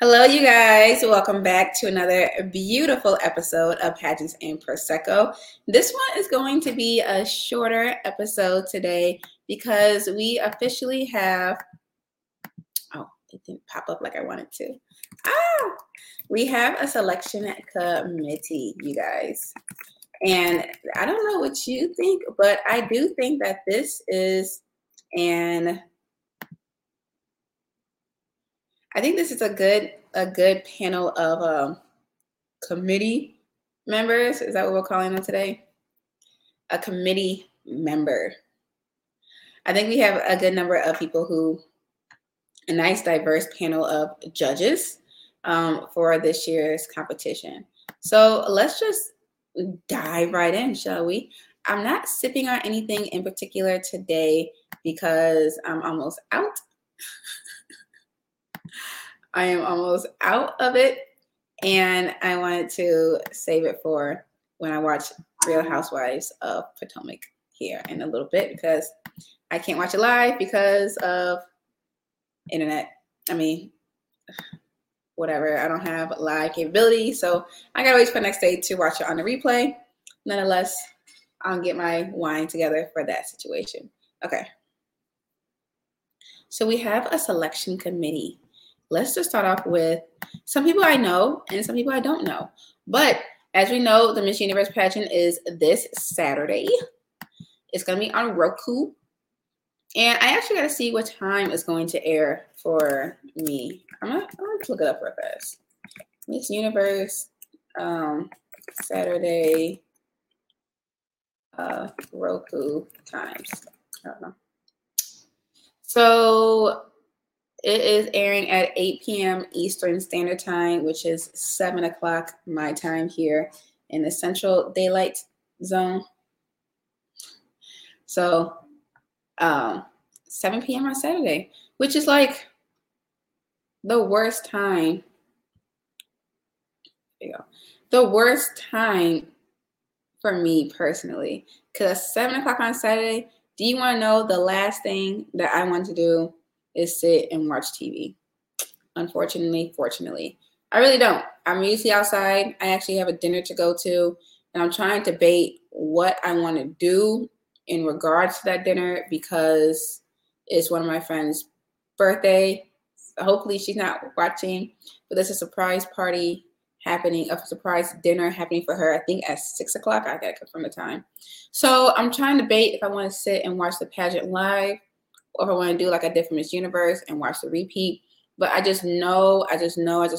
Hello, you guys. Welcome back to another beautiful episode of Pageants and Prosecco. This one is going to be a shorter episode today because we officially have, oh, it didn't pop up like I wanted to. Ah, we have a selection committee, you guys. And I don't know what you think, but I do think that this is a good panel of committee members. Is that what we're calling them today? A committee member. I think we have a good number of people who, a nice diverse panel of judges for this year's competition. So let's just dive right in, shall we? I'm not sipping on anything in particular today because I'm almost out. I am almost out of it, and I wanted to save it for when I watch Real Housewives of Potomac here in a little bit because I can't watch it live because of internet. I mean, whatever. I don't have live capability, so I gotta wait for the next day to watch it on the replay. Nonetheless, I'll get my wine together for that situation. Okay. So we have a selection committee. Let's just start off with some people I know and some people I don't know. But as we know, the Miss Universe pageant is this Saturday. It's going to be on Roku. And I actually got to see what time it's going to air for me. I'm gonna look it up real fast. Miss Universe, Saturday, Roku times. I don't know. So it is airing at 8 p.m. Eastern Standard Time, which is 7 o'clock my time here in the Central Daylight Zone. So 7 p.m. on Saturday, which is like the worst time. There you go. The worst time for me personally, because 7 o'clock on Saturday, do you want to know the last thing that I want to do? Is sit and watch TV. Unfortunately, fortunately, I really don't. I'm usually outside. I actually have a dinner to go to, and I'm trying to debate what I want to do in regards to that dinner because it's one of my friend's birthday. Hopefully she's not watching, but there's a surprise party happening, a surprise dinner happening for her, I think at 6 o'clock. I gotta confirm the time. So I'm trying to debate if I want to sit and watch the pageant live or if I want to do like I did for Miss Universe and watch the repeat. But I just know I probably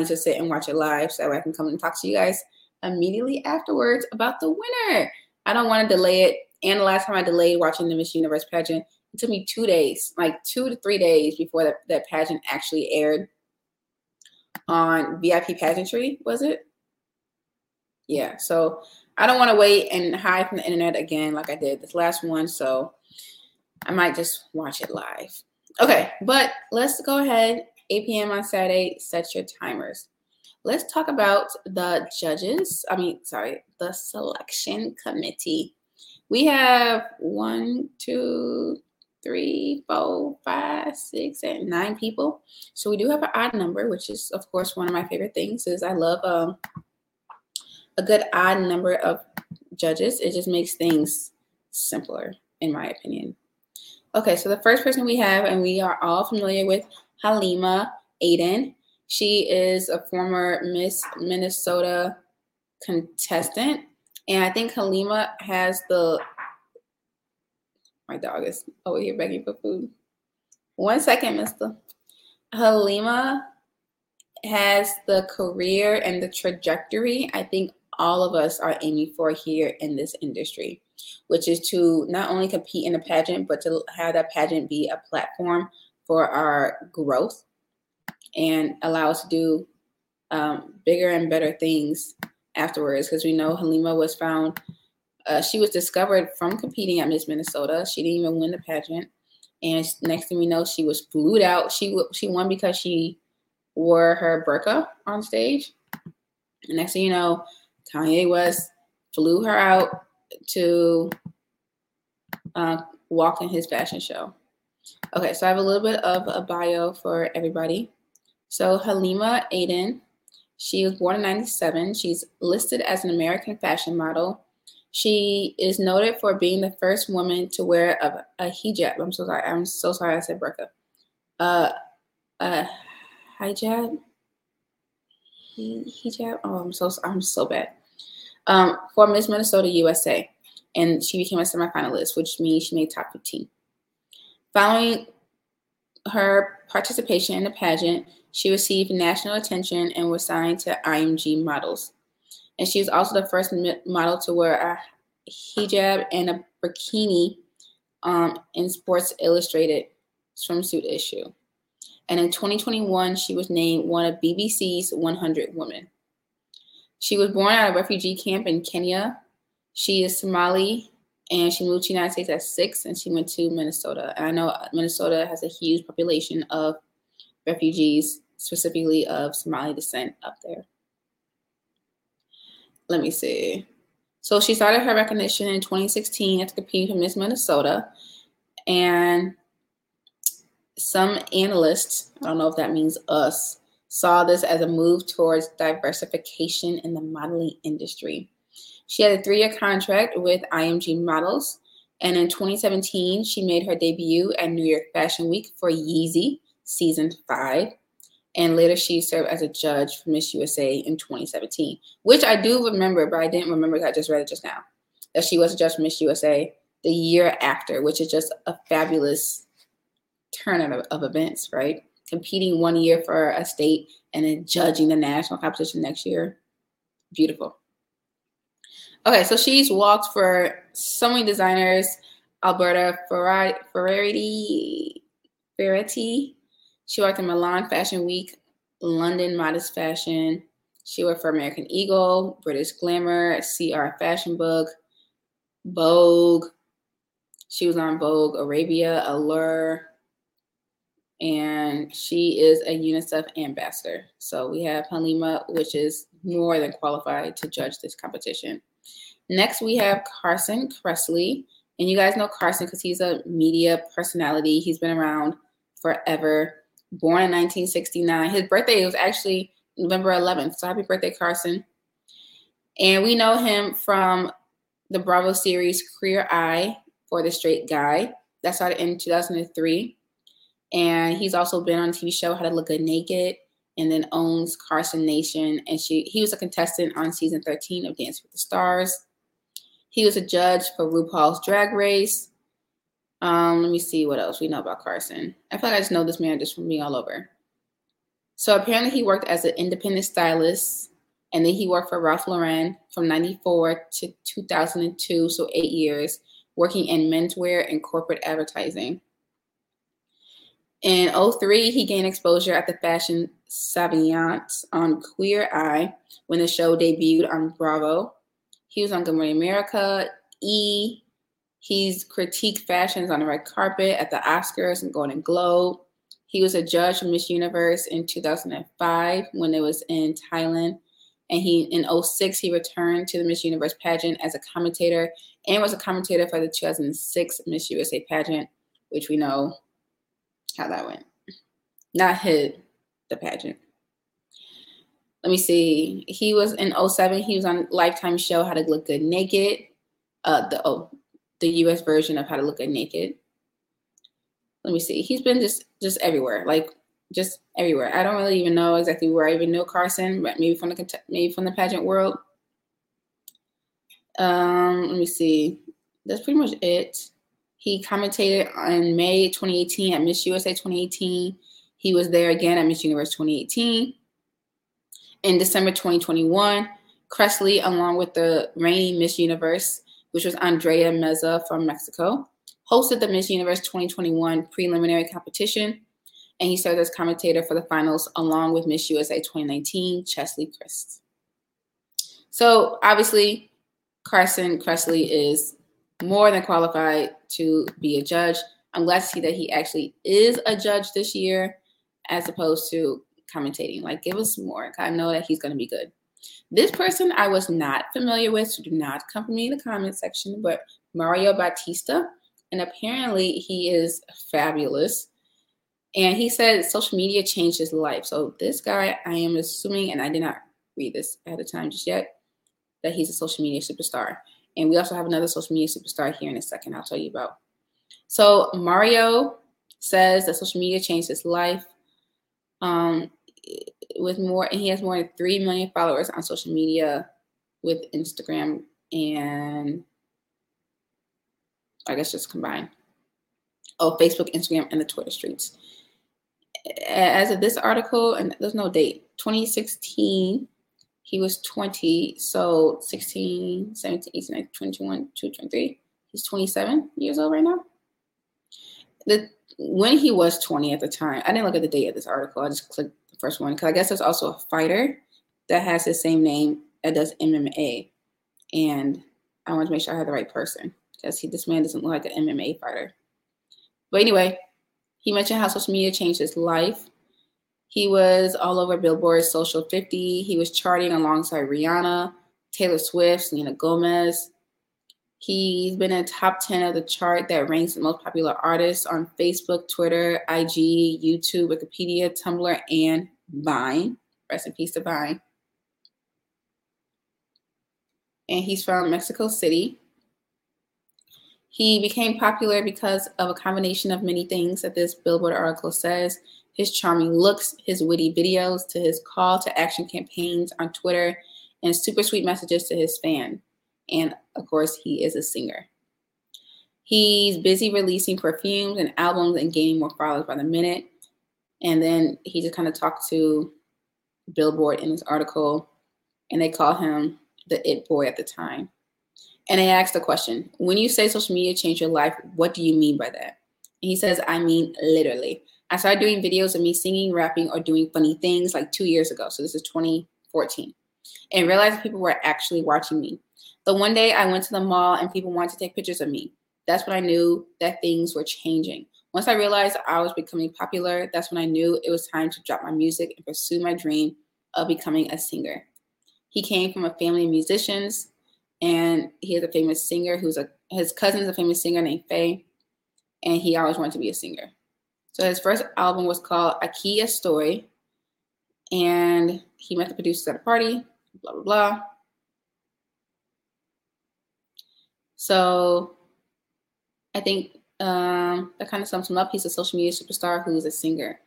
need to sit and watch it live so that I can come and talk to you guys immediately afterwards about the winner. I don't want to delay it. And the last time I delayed watching the Miss Universe pageant, it took me 2 days, like 2 to 3 days before that pageant actually aired on VIP Pageantry, was it? Yeah, so I don't want to wait and hide from the internet again like I did this last one, so I might just watch it live. Okay, but let's go ahead, 8 p.m. on Saturday, set your timers. Let's talk about the selection committee. We have 9 people. So we do have an odd number, which is, of course, one of my favorite things is I love a good odd number of judges. It just makes things simpler, in my opinion. Okay, so the first person we have, and we are all familiar with, Halima Aiden. She is a former Miss Minnesota contestant. And I think Halima has my dog is over here begging for food. 1 second, mister. Halima has the career and the trajectory I think all of us are aiming for here in this industry, which is to not only compete in a pageant, but to have that pageant be a platform for our growth and allow us to do bigger and better things afterwards. Because we know Halima was found, she was discovered from competing at Miss Minnesota. She didn't even win the pageant. And next thing we know, she was blued out. She won because she wore her burqa on stage. And next thing you know, Kanye West flew her out to walk in his fashion show. Okay, so I have a little bit of a bio for everybody. So Halima Aiden, she was born in 1997. She's listed as an American fashion model. She is noted for being the first woman to wear a hijab. I'm so sorry I said burqa. Hijab. Oh, I'm so bad. For Miss Minnesota USA, and she became a semifinalist, which means she made top 15. Following her participation in the pageant, she received national attention and was signed to IMG Models. And she was also the first model to wear a hijab and a bikini in Sports Illustrated swimsuit issue. And in 2021, she was named one of BBC's 100 Women. She was born at a refugee camp in Kenya. She is Somali, and she moved to the United States at 6, and she went to Minnesota. And I know Minnesota has a huge population of refugees, specifically of Somali descent up there. Let me see. So she started her recognition in 2016 after competing for Miss Minnesota. And some analysts, I don't know if that means us, saw this as a move towards diversification in the modeling industry. She had a 3-year contract with IMG Models. And in 2017, she made her debut at New York Fashion Week for Yeezy Season 5. And later she served as a judge for Miss USA in 2017, which I do remember, but I didn't remember because I just read it just now, that she was a judge for Miss USA the year after, which is just a fabulous turn of events, right? Competing one year for a state and then judging the national competition next year. Beautiful. Okay, so she's walked for so many designers. Alberta Ferretti. She worked in Milan Fashion Week, London Modest Fashion. She worked for American Eagle, British Glamour, CR Fashion Book, Vogue. She was on Vogue Arabia, Allure. And she is a UNICEF ambassador. So we have Halima, which is more than qualified to judge this competition. Next, we have Carson Kressley. And you guys know Carson because he's a media personality. He's been around forever. Born in 1969. His birthday was actually November 11th. So happy birthday, Carson. And we know him from the Bravo series Queer Eye for the Straight Guy. That started in 2003. And he's also been on a TV show, How to Look Good Naked, and then owns Carson Nation. And he was a contestant on season 13 of Dancing with the Stars. He was a judge for RuPaul's Drag Race. Let me see what else we know about Carson. I feel like I just know this man just from being all over. So apparently he worked as an independent stylist, and then he worked for Ralph Lauren from 1994 to 2002, so 8 years, working in menswear and corporate advertising. In 2003, he gained exposure at the Fashion Savant on Queer Eye when the show debuted on Bravo. He was on Good Morning America, E!, he's critiqued fashions on the red carpet at the Oscars and Golden Globe. He was a judge for Miss Universe in 2005 when it was in Thailand. And in 2006, he returned to the Miss Universe pageant as a commentator and was a commentator for the 2006 Miss USA pageant, which we know how that went. Not the pageant. Let me see. He was in 2007. He was on Lifetime show How to Look Good Naked. The U.S. version of How to Look Good Naked. Let me see. He's been just everywhere, I don't really even know exactly where I even know Carson, but maybe from the pageant world. Let me see. That's pretty much it. He commentated on May 2018 at Miss USA 2018. He was there again at Miss Universe 2018. In December 2021, Kressley, along with the reigning Miss Universe, which was Andrea Meza from Mexico, hosted the Miss Universe 2021 preliminary competition, and he served as commentator for the finals along with Miss USA 2019, Chesley Christ. So obviously, Carson Kressley is more than qualified to be a judge. I'm glad to see that he actually is a judge this year as opposed to commentating. Like, give us more. I know that he's going to be good. This person I was not familiar with, so do not come for me in the comment section, but Mario Bautista. And apparently he is fabulous. And he said social media changed his life. So this guy, I am assuming, and I did not read this ahead of time just yet, that he's a social media superstar. And we also have another social media superstar here in a second I'll tell you about. So Mario says that social media changed his life with more, and he has more than 3 million followers on social media with Instagram and I guess just combined. Oh, Facebook, Instagram, and the Twitter streets. As of this article, and there's no date, 2016, he was 20, so 16, 17, 18, 19, 21, 23. He's 27 years old right now. When he was 20 at the time, I didn't look at the date of this article. I just clicked the first one because I guess there's also a fighter that has his same name that does MMA, and I wanted to make sure I had the right person because this man doesn't look like an MMA fighter. But anyway, he mentioned how social media changed his life. He was all over Billboard's Social 50. He was charting alongside Rihanna, Taylor Swift, Selena Gomez. He's been in the top 10 of the chart that ranks the most popular artists on Facebook, Twitter, IG, YouTube, Wikipedia, Tumblr, and Vine. Rest in peace to Vine. And he's from Mexico City. He became popular because of a combination of many things that this Billboard article says. His charming looks, his witty videos, to his call to action campaigns on Twitter, and super sweet messages to his fan. And of course, he is a singer. He's busy releasing perfumes and albums and gaining more followers by the minute. And then he just kind of talked to Billboard in this article, and they call him the It Boy at the time. And they asked the question, when you say social media changed your life, what do you mean by that? And he says, I mean, literally. I started doing videos of me singing, rapping, or doing funny things like 2 years ago. So this is 2014. And realized people were actually watching me. The one day I went to the mall and people wanted to take pictures of me. That's when I knew that things were changing. Once I realized I was becoming popular, that's when I knew it was time to drop my music and pursue my dream of becoming a singer. He came from a family of musicians, and he is a famous singer his cousin's a famous singer named Faye, and he always wanted to be a singer. So his first album was called Aqui Estoy, and he met the producers at a party, blah, blah, blah. So I think that kind of sums him up. He's a social media superstar who's a singer.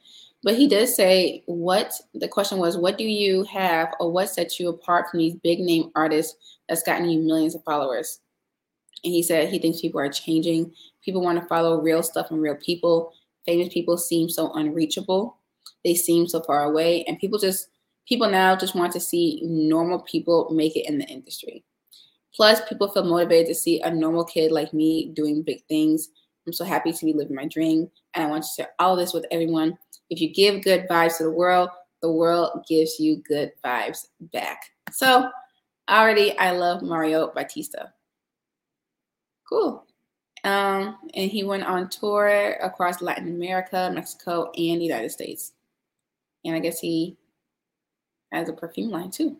But he does say, the question was, what do you have or what sets you apart from these big name artists that's gotten you millions of followers? And he said he thinks people are changing. People want to follow real stuff and real people. Famous people seem so unreachable. They seem so far away. And people now just want to see normal people make it in the industry. Plus, people feel motivated to see a normal kid like me doing big things. I'm so happy to be living my dream. And I want to share all this with everyone. If you give good vibes to the world gives you good vibes back. So already I love Mario Bautista. Cool. And he went on tour across Latin America, Mexico, and the United States. And I guess he has a perfume line too.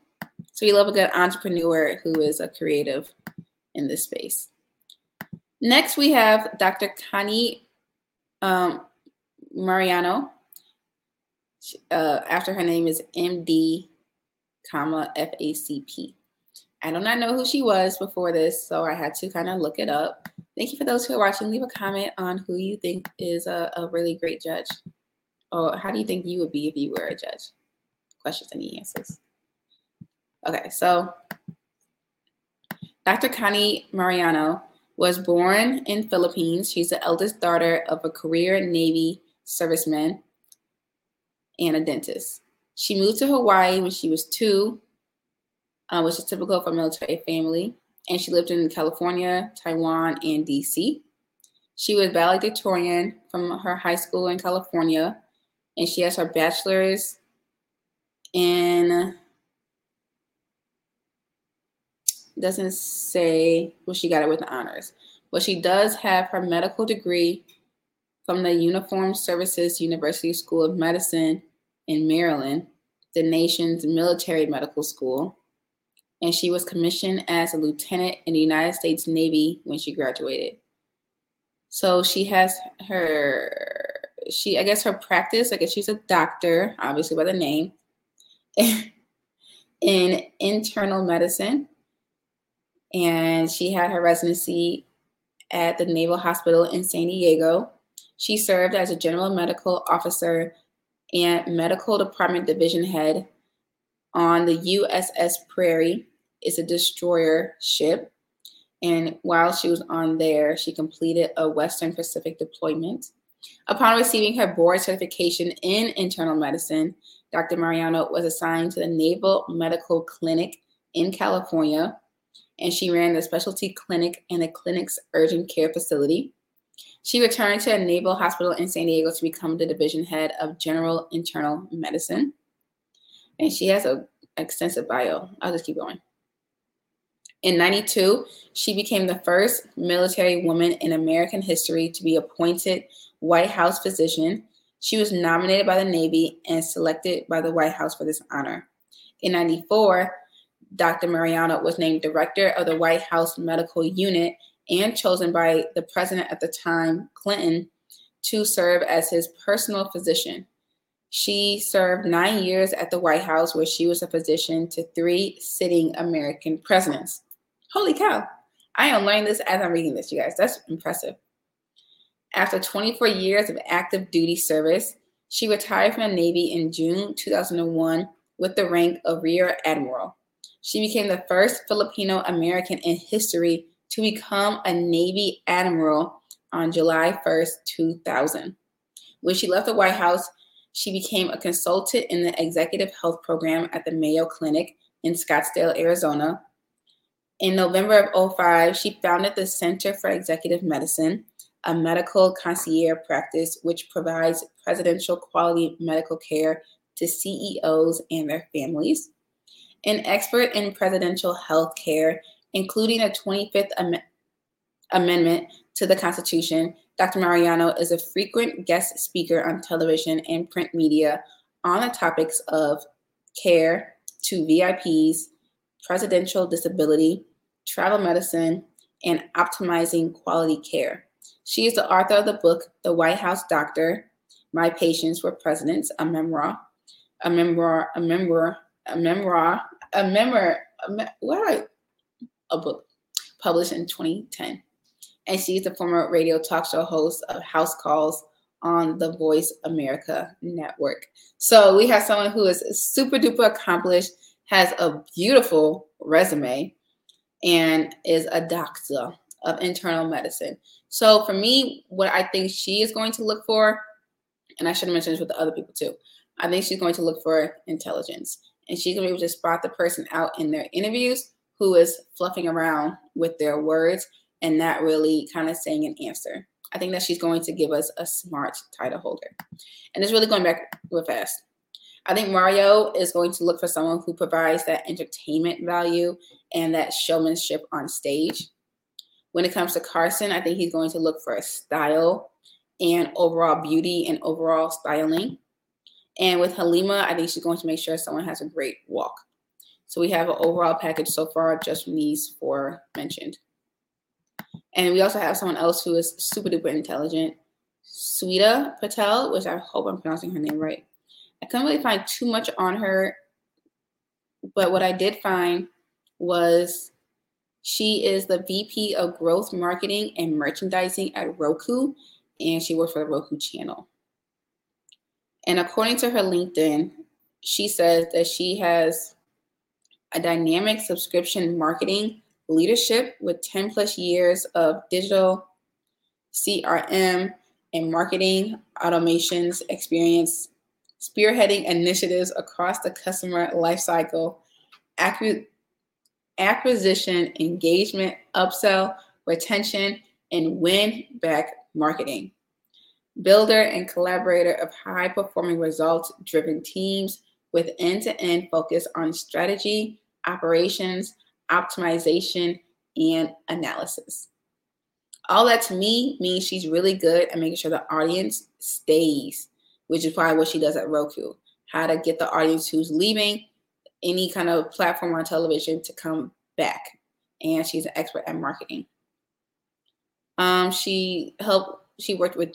So you love a good entrepreneur who is a creative in this space. Next, we have Dr. Connie Mariano. After her name is MD, FACP. I do not know who she was before this, so I had to kind of look it up. Thank you for those who are watching. Leave a comment on who you think is a really great judge. Or how do you think you would be if you were a judge? Questions and answers. Okay, so Dr. Connie Mariano was born in Philippines. She's the eldest daughter of a career Navy serviceman and a dentist. She moved to Hawaii when she was 2, which is typical for a military family. And she lived in California, Taiwan, and DC. She was valedictorian from her high school in California. And she has her bachelor's in, doesn't say well, she got it with the honors. But she does have her medical degree from the Uniformed Services University School of Medicine in Maryland, the nation's military medical school. And she was commissioned as a lieutenant in the United States Navy when she graduated. So she has her she, I guess her practice, I guess she's a doctor, obviously by the name, in internal medicine. And she had her residency at the Naval Hospital in San Diego. She served as a general medical officer and medical department division head on the USS Prairie. It's a destroyer ship. And while she was on there, she completed a Western Pacific deployment. Upon receiving her board certification in internal medicine, Dr. Mariano was assigned to the Naval Medical Clinic in California, and she ran the specialty clinic and the clinic's urgent care facility. She returned to a Naval Hospital in San Diego to become the division head of general internal medicine. And she has an extensive bio. I'll just keep going. In 1992, she became the first military woman in American history to be appointed White House physician. She was nominated by the Navy and selected by the White House for this honor. In 1994, Dr. Mariano was named director of the White House Medical Unit and chosen by the president at the time, Clinton, to serve as his personal physician. She served 9 years at the White House, where she was a physician to 3 sitting American presidents. Holy cow. I am learning this as I'm reading this, you guys. That's impressive. After 24 years of active duty service, she retired from the Navy in June 2001 with the rank of Rear Admiral. She became the first Filipino American in history to become a Navy Admiral on July 1st, 2000. When she left the White House, she became a consultant in the Executive Health Program at the Mayo Clinic in Scottsdale, Arizona. In November of 2005, she founded the Center for Executive Medicine, a medical concierge practice which provides presidential quality medical care to CEOs and their families. An expert in presidential health care, including the 25th Amendment to the Constitution, Dr. Mariano is a frequent guest speaker on television and print media on the topics of care to VIPs, presidential disability, travel medicine, and optimizing quality care. She is the author of the book, The White House Doctor, My Patients Were Presidents, a book published in 2010. And she's the former radio talk show host of House Calls on the Voice America Network. So we have someone who is super duper accomplished, has a beautiful resume, and is a doctor of internal medicine. So for me, what I think she is going to look for, and I should have mentioned this with the other people too, I think she's going to look for intelligence. And she's going to be able to spot the person out in their interviews who is fluffing around with their words and not really kind of saying an answer. I think that she's going to give us a smart title holder. And it's really going back real fast. I think Mario is going to look for someone who provides that entertainment value and that showmanship on stage. When it comes to Carson, I think he's going to look for a style and overall beauty and overall styling. And with Halima, I think she's going to make sure someone has a great walk. So we have an overall package so far just from these 4 mentioned. And we also have someone else who is super duper intelligent, Sweeta Patel, which I hope I'm pronouncing her name right. I couldn't really find too much on her, but what I did find was she is the VP of Growth Marketing and Merchandising at Roku, and she works for the Roku channel. And according to her LinkedIn, she says that she has a dynamic subscription marketing leadership with 10 plus years of digital CRM and marketing automations experience, spearheading initiatives across the customer lifecycle, acquisition, engagement, upsell, retention, and win-back marketing. Builder and collaborator of high-performing results-driven teams with end-to-end focus on strategy, operations, optimization, and analysis. All that to me means she's really good at making sure the audience stays, which is probably what she does at Roku. How to get the audience who's leaving any kind of platform on television to come back. And she's an expert at marketing. She worked with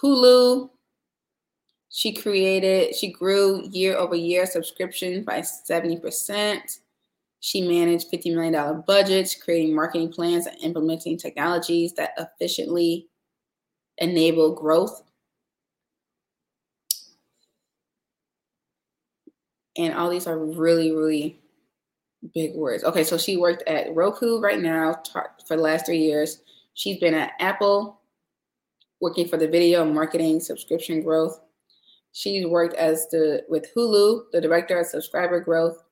Hulu, She grew year over year subscriptions by 70%. She managed $50 million budgets, creating marketing plans and implementing technologies that efficiently enable growth. And all these are really, really big words. Okay, so she worked at Roku right now for the last 3 years. She's been at Apple, working for the video marketing subscription growth. She's worked with Hulu, the director of subscriber growth.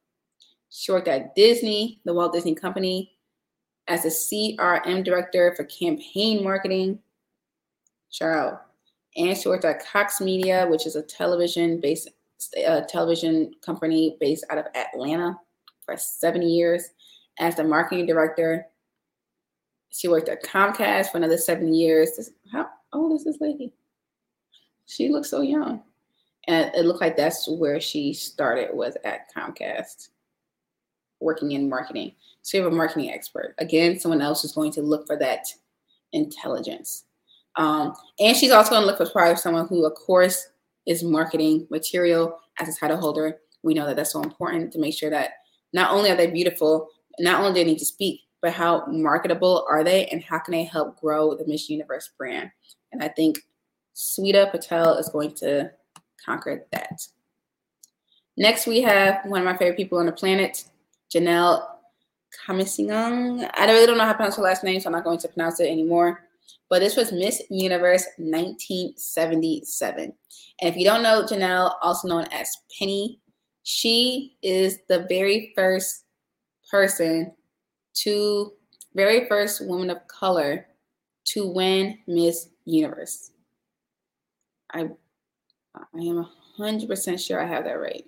She worked at Disney, the Walt Disney Company, as a CRM director for campaign marketing. Child. And she worked at Cox Media, which is a television company based out of Atlanta, for 7 years as the marketing director. She worked at Comcast for another 7 years. How old is this lady? She looks so young. And it looked like that's where she started, was at Comcast, working in marketing. So you have a marketing expert. Again, someone else is going to look for that intelligence. And she's also going to look for probably someone who, of course, is marketing material as a title holder. We know that that's so important to make sure that not only are they beautiful, not only do they need to speak, but how marketable are they and how can they help grow the Miss Universe brand? And I think Sweeta Patel is going to conquer that. Next, we have one of my favorite people on the planet, Janelle Commissiong. I really don't know how to pronounce her last name, so I'm not going to pronounce it anymore. But this was Miss Universe 1977. And if you don't know Janelle, also known as Penny, she is the very first woman of color to win Miss Universe. I am 100% sure I have that right.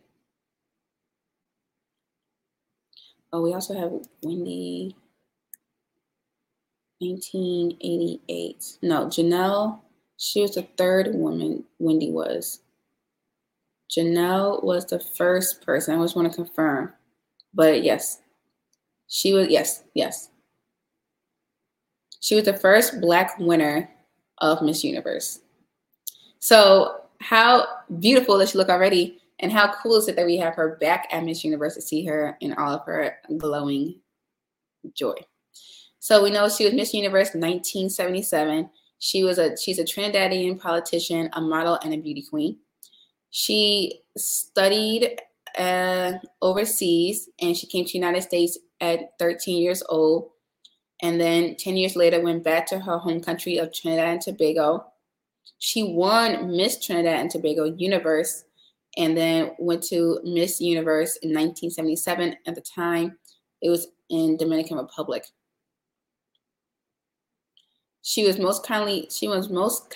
Oh, we also have Wendy, 1988. No, Janelle, she was the third woman. Wendy was. Janelle was the first person. I just want to confirm. But yes, she was, yes. She was the first Black winner of Miss Universe. So how beautiful does she look already? And how cool is it that we have her back at Miss Universe to see her in all of her glowing joy? So we know she was Miss Universe 1977. She's a Trinidadian politician, a model, and a beauty queen. She studied overseas, and she came to the United States at 13 years old. And then 10 years later, went back to her home country of Trinidad and Tobago. She won Miss Trinidad and Tobago Universe, and then went to Miss Universe in 1977. At the time, it was in Dominican Republic. She was most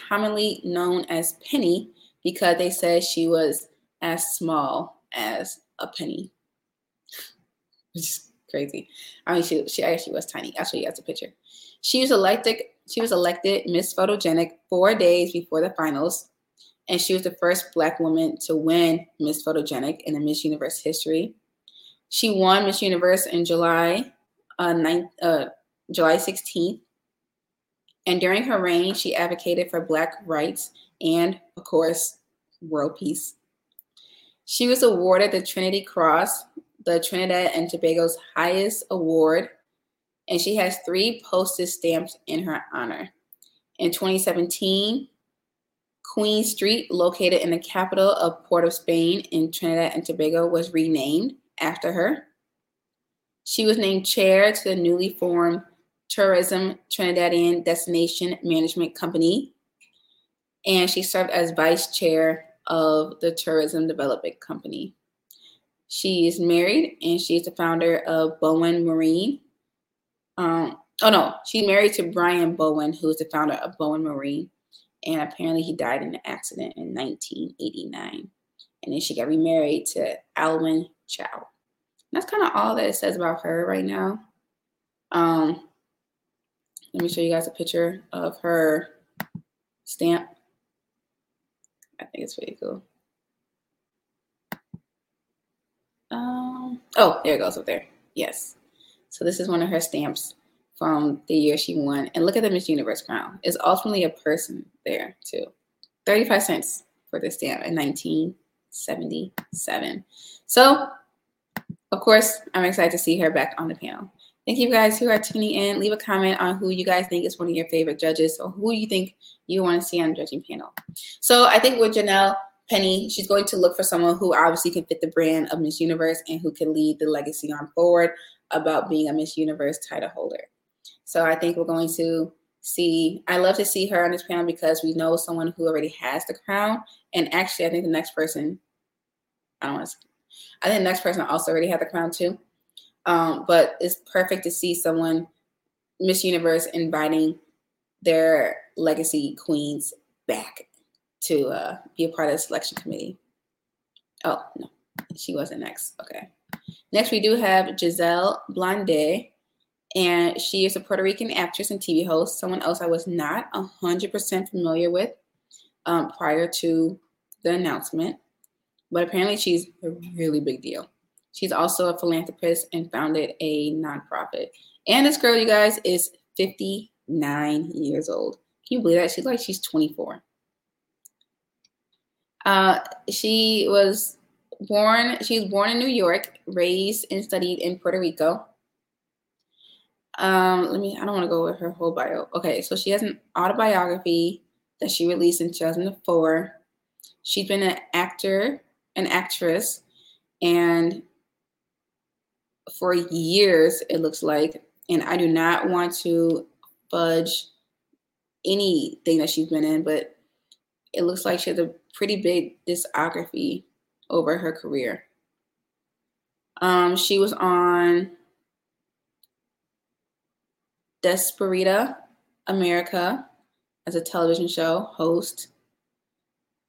commonly known as Penny because they said she was as small as a penny, which is crazy. I mean, she actually was tiny. I'll show you guys a picture. She was elected Miss Photogenic 4 days before the finals. And she was the first Black woman to win Miss Photogenic in the Miss Universe history. She won Miss Universe in July 16th. And during her reign, she advocated for Black rights and, of course, world peace. She was awarded the Trinity Cross, the Trinidad and Tobago's highest award. And she has 3 postage stamps in her honor. In 2017, Queen Street, located in the capital of Port of Spain in Trinidad and Tobago, was renamed after her. She was named chair to the newly formed Tourism Trinidadian Destination Management Company, and she served as vice chair of the Tourism Development Company. She is married, and she's the founder of Bowen Marine. She's married to Brian Bowen, who is the founder of Bowen Marine. And apparently he died in an accident in 1989. And then she got remarried to Alwyn Chow. And that's kind of all that it says about her right now. Let me show you guys a picture of her stamp. I think it's pretty cool. There it goes up there. Yes. So this is one of her stamps from the year she won. And look at the Miss Universe crown. It's ultimately a person there, too. 35 cents. for this stamp in 1977. So, of course, I'm excited to see her back on the panel. Thank you guys who are tuning in. Leave a comment on who you guys think is one of your favorite judges or who you think you want to see on the judging panel. So I think with Janelle Penny, she's going to look for someone who obviously can fit the brand of Miss Universe and who can lead the legacy on forward about being a Miss Universe title holder. So I think we're going to see, I love to see her on this panel because we know someone who already has the crown. And actually, I think the next person, I think the next person also already had the crown too. But it's perfect to see someone, Miss Universe, inviting their legacy queens back to be a part of the selection committee. Oh, no, she wasn't next. Okay. Next, we do have Giselle Blondet, and she is a Puerto Rican actress and TV host, someone else I was not 100% familiar with prior to the announcement, but apparently she's a really big deal. She's also a philanthropist and founded a nonprofit. And this girl, you guys, is 59 years old. Can you believe that? She's like, she's 24. She was born in New York, raised and studied in Puerto Rico. I don't want to go with her whole bio. Okay, so she has an autobiography that she released in 2004. She's been an actor, an actress, and for years, it looks like, and I do not want to fudge anything that she's been in, but it looks like she has a pretty big discography over her career. She was on Desperita America as a television show host.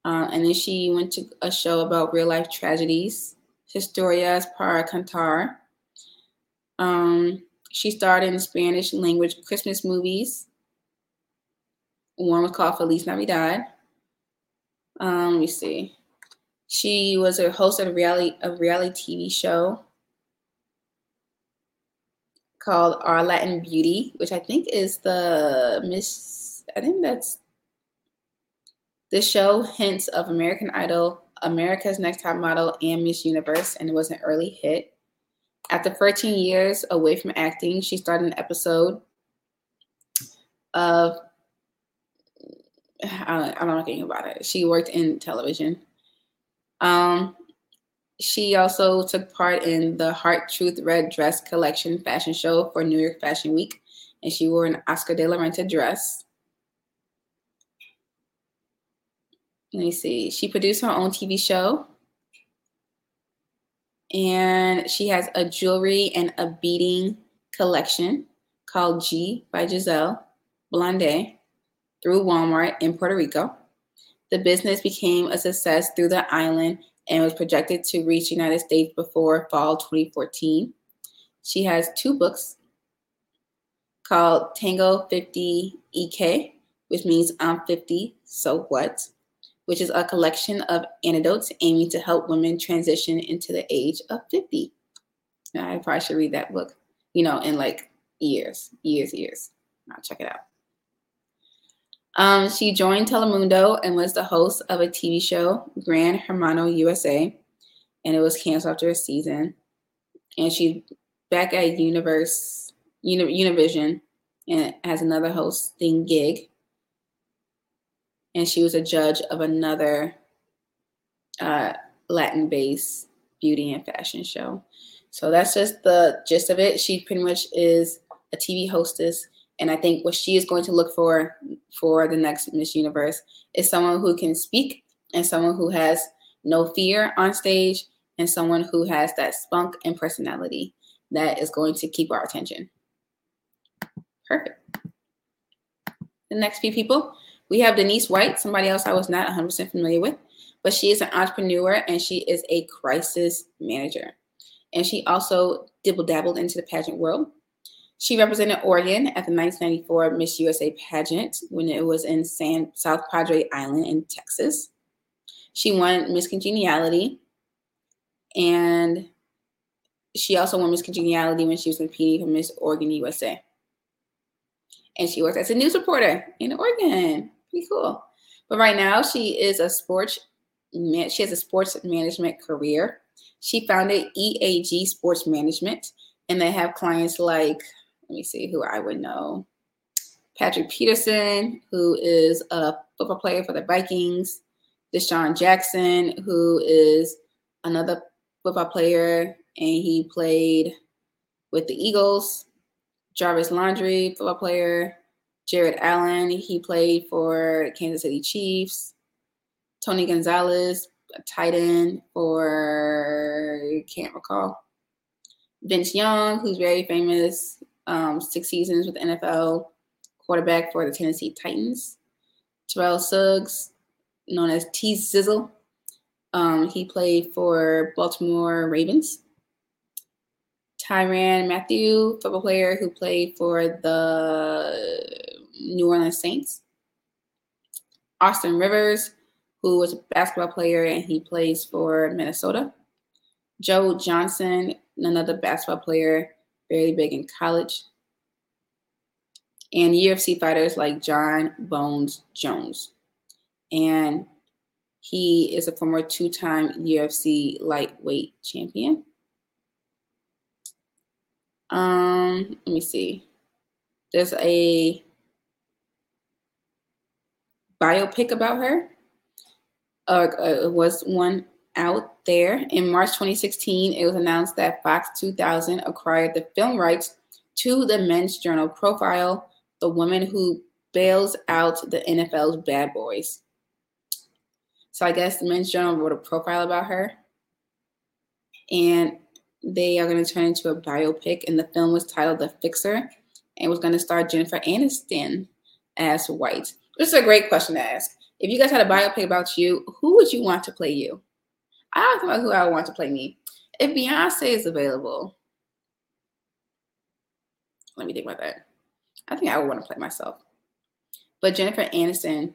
And then she went to a show about real life tragedies, Historias para Cantar. She starred in Spanish language Christmas movies. One was called Feliz Navidad. Let me see. She was a host of a reality TV show called Our Latin Beauty, which I think is the Miss, I think that's the show hints of American Idol, America's Next Top Model, and Miss Universe, and it was an early hit. After 13 years away from acting, she started an episode of, I'm not thinking about it. She worked in television. She also took part in the Heart Truth Red Dress Collection fashion show for New York Fashion Week, and she wore an Oscar de la Renta dress. Let me see. She produced her own TV show. And she has a jewelry and a beading collection called G by Giselle Blondet through Walmart in Puerto Rico. The business became a success through the island and was projected to reach the United States before fall 2014. She has two books called Tango 50 EK, which means I'm 50, so what? Which is a collection of anecdotes aiming to help women transition into the age of 50. Now, I probably should read that book, in like years. I'll check it out. She joined Telemundo and was the host of a TV show, Gran Hermano USA, and it was canceled after a season. And she's back at Univision and has another hosting gig. And she was a judge of another Latin-based beauty and fashion show. So that's just the gist of it. She pretty much is a TV hostess. And I think what she is going to look for the next Miss Universe is someone who can speak and someone who has no fear on stage and someone who has that spunk and personality that is going to keep our attention. Perfect. The next few people. We have Denise White, somebody else I was not 100% familiar with, but she is an entrepreneur and she is a crisis manager. And she also dabbled into the pageant world. She represented Oregon at the 1994 Miss USA pageant when it was in South Padre Island in Texas. She won Miss Congeniality, and she also won Miss Congeniality when she was competing for Miss Oregon USA. And she worked as a news reporter in Oregon. Pretty cool. But right now she is a sports she has a sports management career. She founded EAG Sports Management, and they have clients like, let me see who I would know, Patrick Peterson, who is a football player for the Vikings, Deshaun Jackson, who is another football player, and he played with the Eagles, Jarvis Landry, football player, Jared Allen, he played for Kansas City Chiefs, Tony Gonzalez, a tight end for, can't recall, Vince Young, who's very famous, 6 seasons with the NFL, quarterback for the Tennessee Titans, Terrell Suggs, known as T-Sizzle. He played for Baltimore Ravens. Tyrann Mathieu, football player who played for the New Orleans Saints. Austin Rivers, who was a basketball player and he plays for Minnesota. Joe Johnson, another basketball player, very big in college. And UFC fighters like John Bones Jones. And he is a former 2-time UFC lightweight champion. Let me see. There's a biopic about her. Was one out there. In March 2016, it was announced that Fox 2000 acquired the film rights to the Men's Journal profile, the woman who bails out the NFL's bad boys. So I guess the Men's Journal wrote a profile about her, and they are going to turn into a biopic, and the film was titled The Fixer, and was going to star Jennifer Aniston as White. This is a great question to ask. If you guys had a biopic about you, who would you want to play you? I don't know who I would want to play me. If Beyonce is available, let me think about that. I think I would want to play myself. But Jennifer Aniston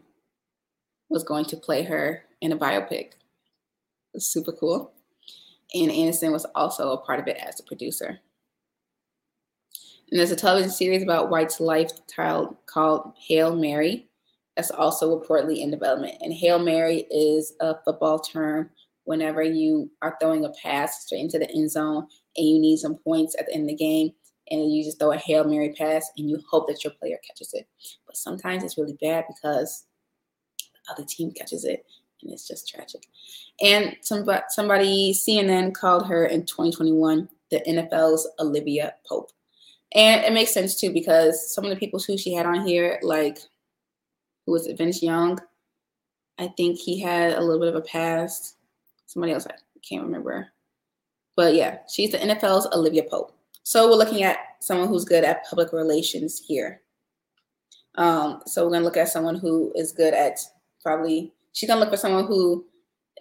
was going to play her in a biopic. It's super cool. And Aniston was also a part of it as a producer. And there's a television series about White's life called Hail Mary. That's also reportedly in development. And Hail Mary is a football term whenever you are throwing a pass straight into the end zone and you need some points at the end of the game, and you just throw a Hail Mary pass and you hope that your player catches it. But sometimes it's really bad because the other team catches it, and it's just tragic. And somebody, CNN, called her in 2021 the NFL's Olivia Pope. And it makes sense, too, because some of the people who she had on here, like, who was it, Vince Young? I think he had a little bit of a past. Somebody else, I can't remember. But yeah, she's the NFL's Olivia Pope. So we're looking at someone who's good at public relations here. So we're going to look at someone who is good at probably, she's going to look for someone who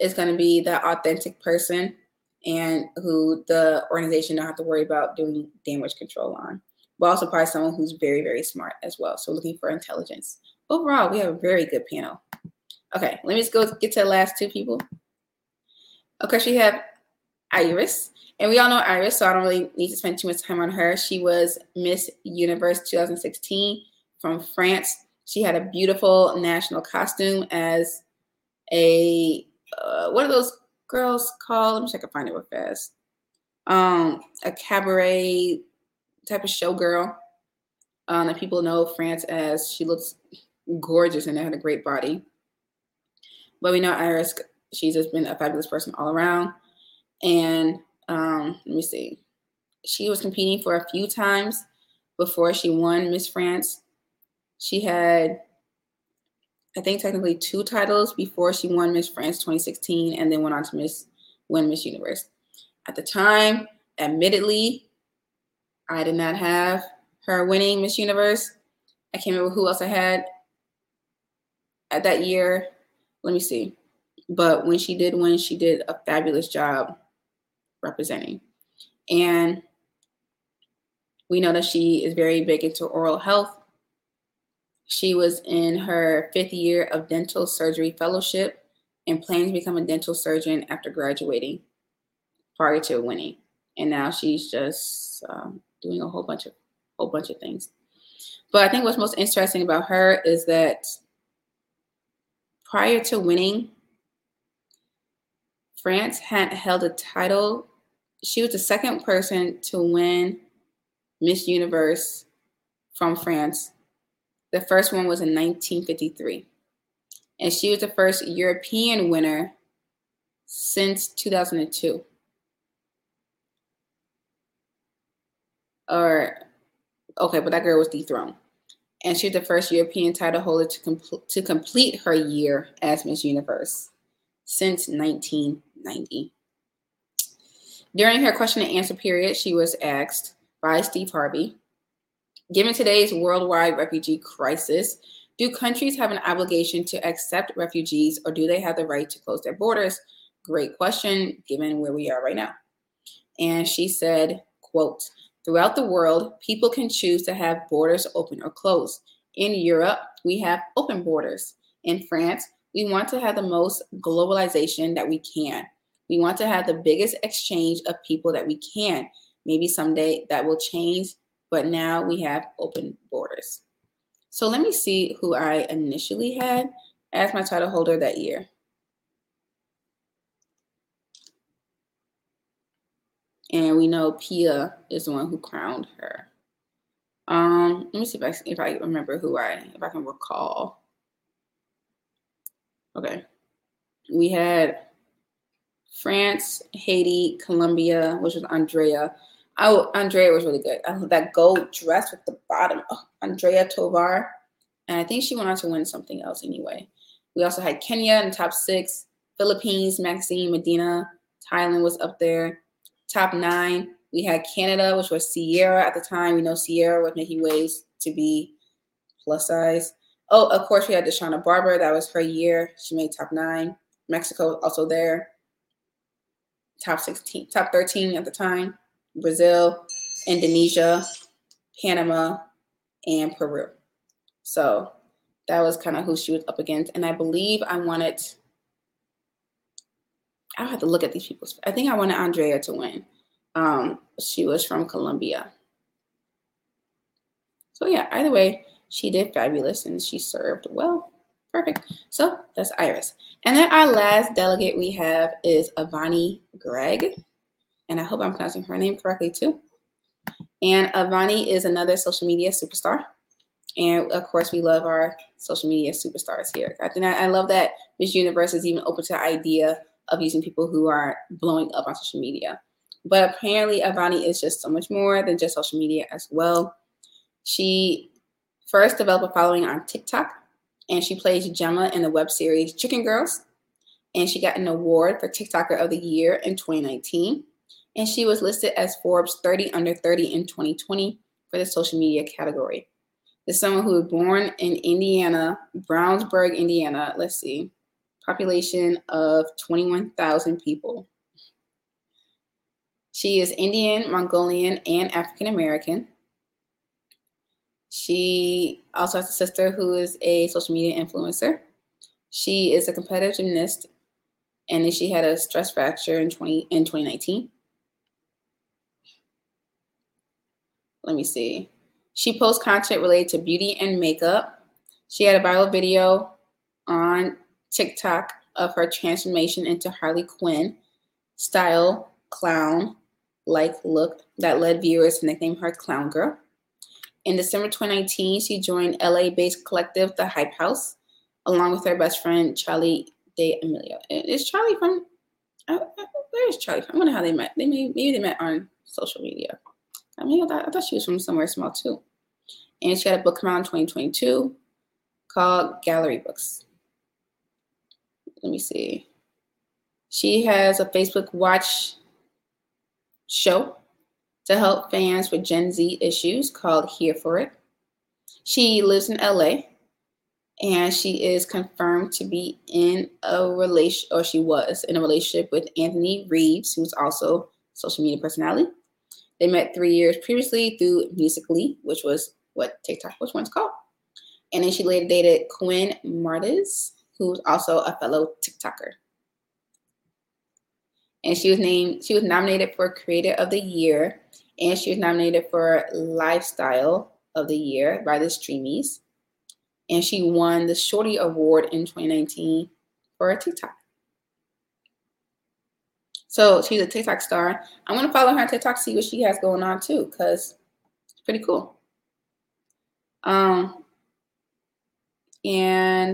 is going to be the authentic person and who the organization don't have to worry about doing damage control on. But also probably someone who's very, very smart as well. So looking for intelligence. Overall, we have a very good panel. Okay, let me just go get to the last two people. Okay, so we have Iris. And we all know Iris, so I don't really need to spend too much time on her. She was Miss Universe 2016 from France. She had a beautiful national costume as a, what are those girls called? Let me check if I can find it real fast. A cabaret type of showgirl that people know France as. She looks gorgeous and had a great body. But we know Iris, she's just been a fabulous person all around. And let me see. She was competing for a few times before she won Miss France. She had, I think, technically 2 titles before she won Miss France 2016 and then went on to win Miss Universe. At the time, admittedly, I did not have her winning Miss Universe. I can't remember who else I had at that year. Let me see. But when she did win, she did a fabulous job representing. And we know that she is very big into oral health. She was in her 5th year of dental surgery fellowship and plans to become a dental surgeon after graduating prior to winning. And now she's just doing a whole bunch of things. But I think what's most interesting about her is that prior to winning, France had held a title. She was the second person to win Miss Universe from France. The first one was in 1953. And she was the first European winner since 2002. But that girl was dethroned. And she was the first European title holder to complete her year as Miss Universe since 1990. During her question and answer period, she was asked by Steve Harvey, given today's worldwide refugee crisis, do countries have an obligation to accept refugees, or do they have the right to close their borders? Great question, given where we are right now. And she said, quote, throughout the world, people can choose to have borders open or closed. In Europe, we have open borders. In France, we want to have the most globalization that we can. We want to have the biggest exchange of people that we can. Maybe someday that will change, but now we have open borders. So let me see who I initially had as my title holder that year. And we know Pia is the one who crowned her. Let me see if I remember if I can recall. Okay. We had France, Haiti, Colombia, which was Andrea. Oh, Andrea was really good. That gold dress with the bottom. Oh, Andrea Tovar. And I think she went on to win something else anyway. We also had Kenya in the top 6. Philippines, Maxine Medina. Thailand was up there. Top 9, we had Canada, which was Sierra at the time. We know Sierra was making waves to be plus size. Oh, of course, we had Deshauna Barber. That was her year. She made top 9. Mexico also there. Top 16, top 13 at the time. Brazil, Indonesia, Panama, and Peru. So that was kind of who she was up against. And I believe I'll have to look at these people. I think I wanted Andrea to win. She was from Colombia. So yeah, either way, she did fabulous and she served well. Perfect. So that's Iris. And then our last delegate we have is Avani Gregg. And I hope I'm pronouncing her name correctly too. And Avani is another social media superstar. And of course, we love our social media superstars here. I think I love that Miss Universe is even open to the idea of using people who are blowing up on social media. But apparently Avani is just so much more than just social media as well. She first developed a following on TikTok, and she plays Gemma in the web series Chicken Girls. And she got an award for TikToker of the Year in 2019. And she was listed as Forbes 30 Under 30 in 2020 for the social media category. This is someone who was born in Indiana, Brownsburg, Indiana. Let's see. Population of 21,000 people. She is Indian, Mongolian, and African American. She also has a sister who is a social media influencer. She is a competitive gymnast, and then she had a stress fracture in 2019. Let me see. She posts content related to beauty and makeup. She had a viral video on TikTok of her transformation into Harley Quinn style clown like look that led viewers to nickname her Clown Girl. In December 2019, she joined LA-based collective The Hype House along with her best friend Charli D'Amelio. Is Charli from? Where is Charli from? I wonder how they met. Maybe they met on social media. I thought she was from somewhere small too. And she had a book come out in 2022 called Gallery Books. Let me see. She has a Facebook watch show to help fans with Gen Z issues called Here For It. She lives in LA, and she is confirmed to be in a relation, or she was in a relationship with Anthony Reeves, who's also a social media personality. They met 3 years previously through Musical.ly, which was what TikTok, which one's called. And then she later dated Quinn Martis, who's also a fellow TikToker. And she was nominated for Creator of the Year, and she was nominated for Lifestyle of the Year by the Streamies. And she won the Shorty Award in 2019 for a TikTok. So she's a TikTok star. I'm going to follow her on TikTok, see what she has going on too, because it's pretty cool. And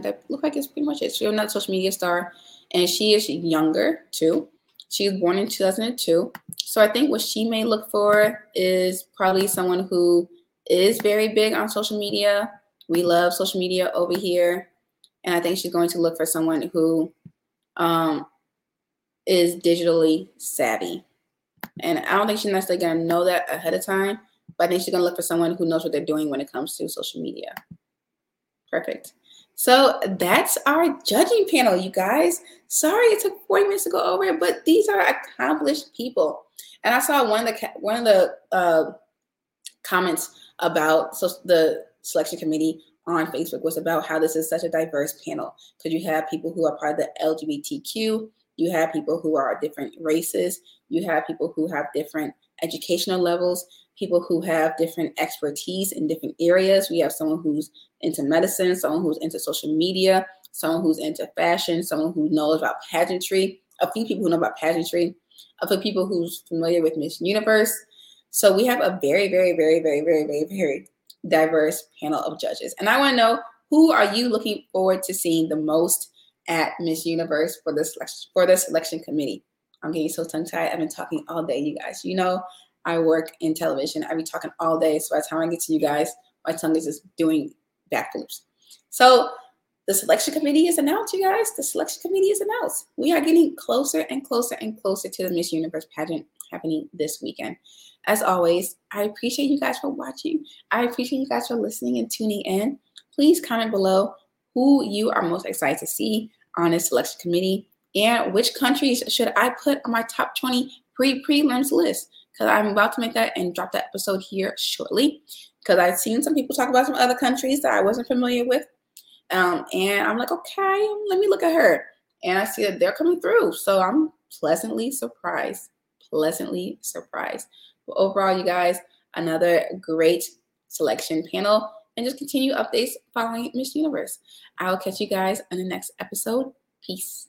that looks like it's pretty much it. She's another social media star, and she is younger too. She was born in 2002. So I think what she may look for is probably someone who is very big on social media. We love social media over here. And I think she's going to look for someone who is digitally savvy. And I don't think she's necessarily going to know that ahead of time, but I think she's going to look for someone who knows what they're doing when it comes to social media. Perfect. So that's our judging panel, you guys. Sorry it took 40 minutes to go over it, but these are accomplished people. And I saw one of the comments about the selection committee on Facebook was about how this is such a diverse panel, because you have people who are part of the LGBTQ, you have people who are different races, you have people who have different educational levels, people who have different expertise in different areas. We have someone who's into medicine, someone who's into social media, someone who's into fashion, someone who knows about pageantry, a few people who know about pageantry, a few people who's familiar with Miss Universe. So we have a very, very, very, very, very, very, very diverse panel of judges. And I want to know, who are you looking forward to seeing the most at Miss Universe for the selection committee? I'm getting so tongue-tied. I've been talking all day, you guys. You know, I work in television. I be talking all day. So by the time I get to you guys, my tongue is just doing backflips. So the selection committee is announced, you guys. The selection committee is announced. We are getting closer and closer and closer to the Miss Universe pageant happening this weekend. As always, I appreciate you guys for watching. I appreciate you guys for listening and tuning in. Please comment below who you are most excited to see on this selection committee and which countries should I put on my top 20 prelims list, because I'm about to make that and drop that episode here shortly, because I've seen some people talk about some other countries that I wasn't familiar with. And I'm like, okay, let me look at her. And I see that they're coming through. So I'm pleasantly surprised, pleasantly surprised. But overall, you guys, another great selection panel, and just continue updates following Miss Universe. I'll catch you guys on the next episode. Peace.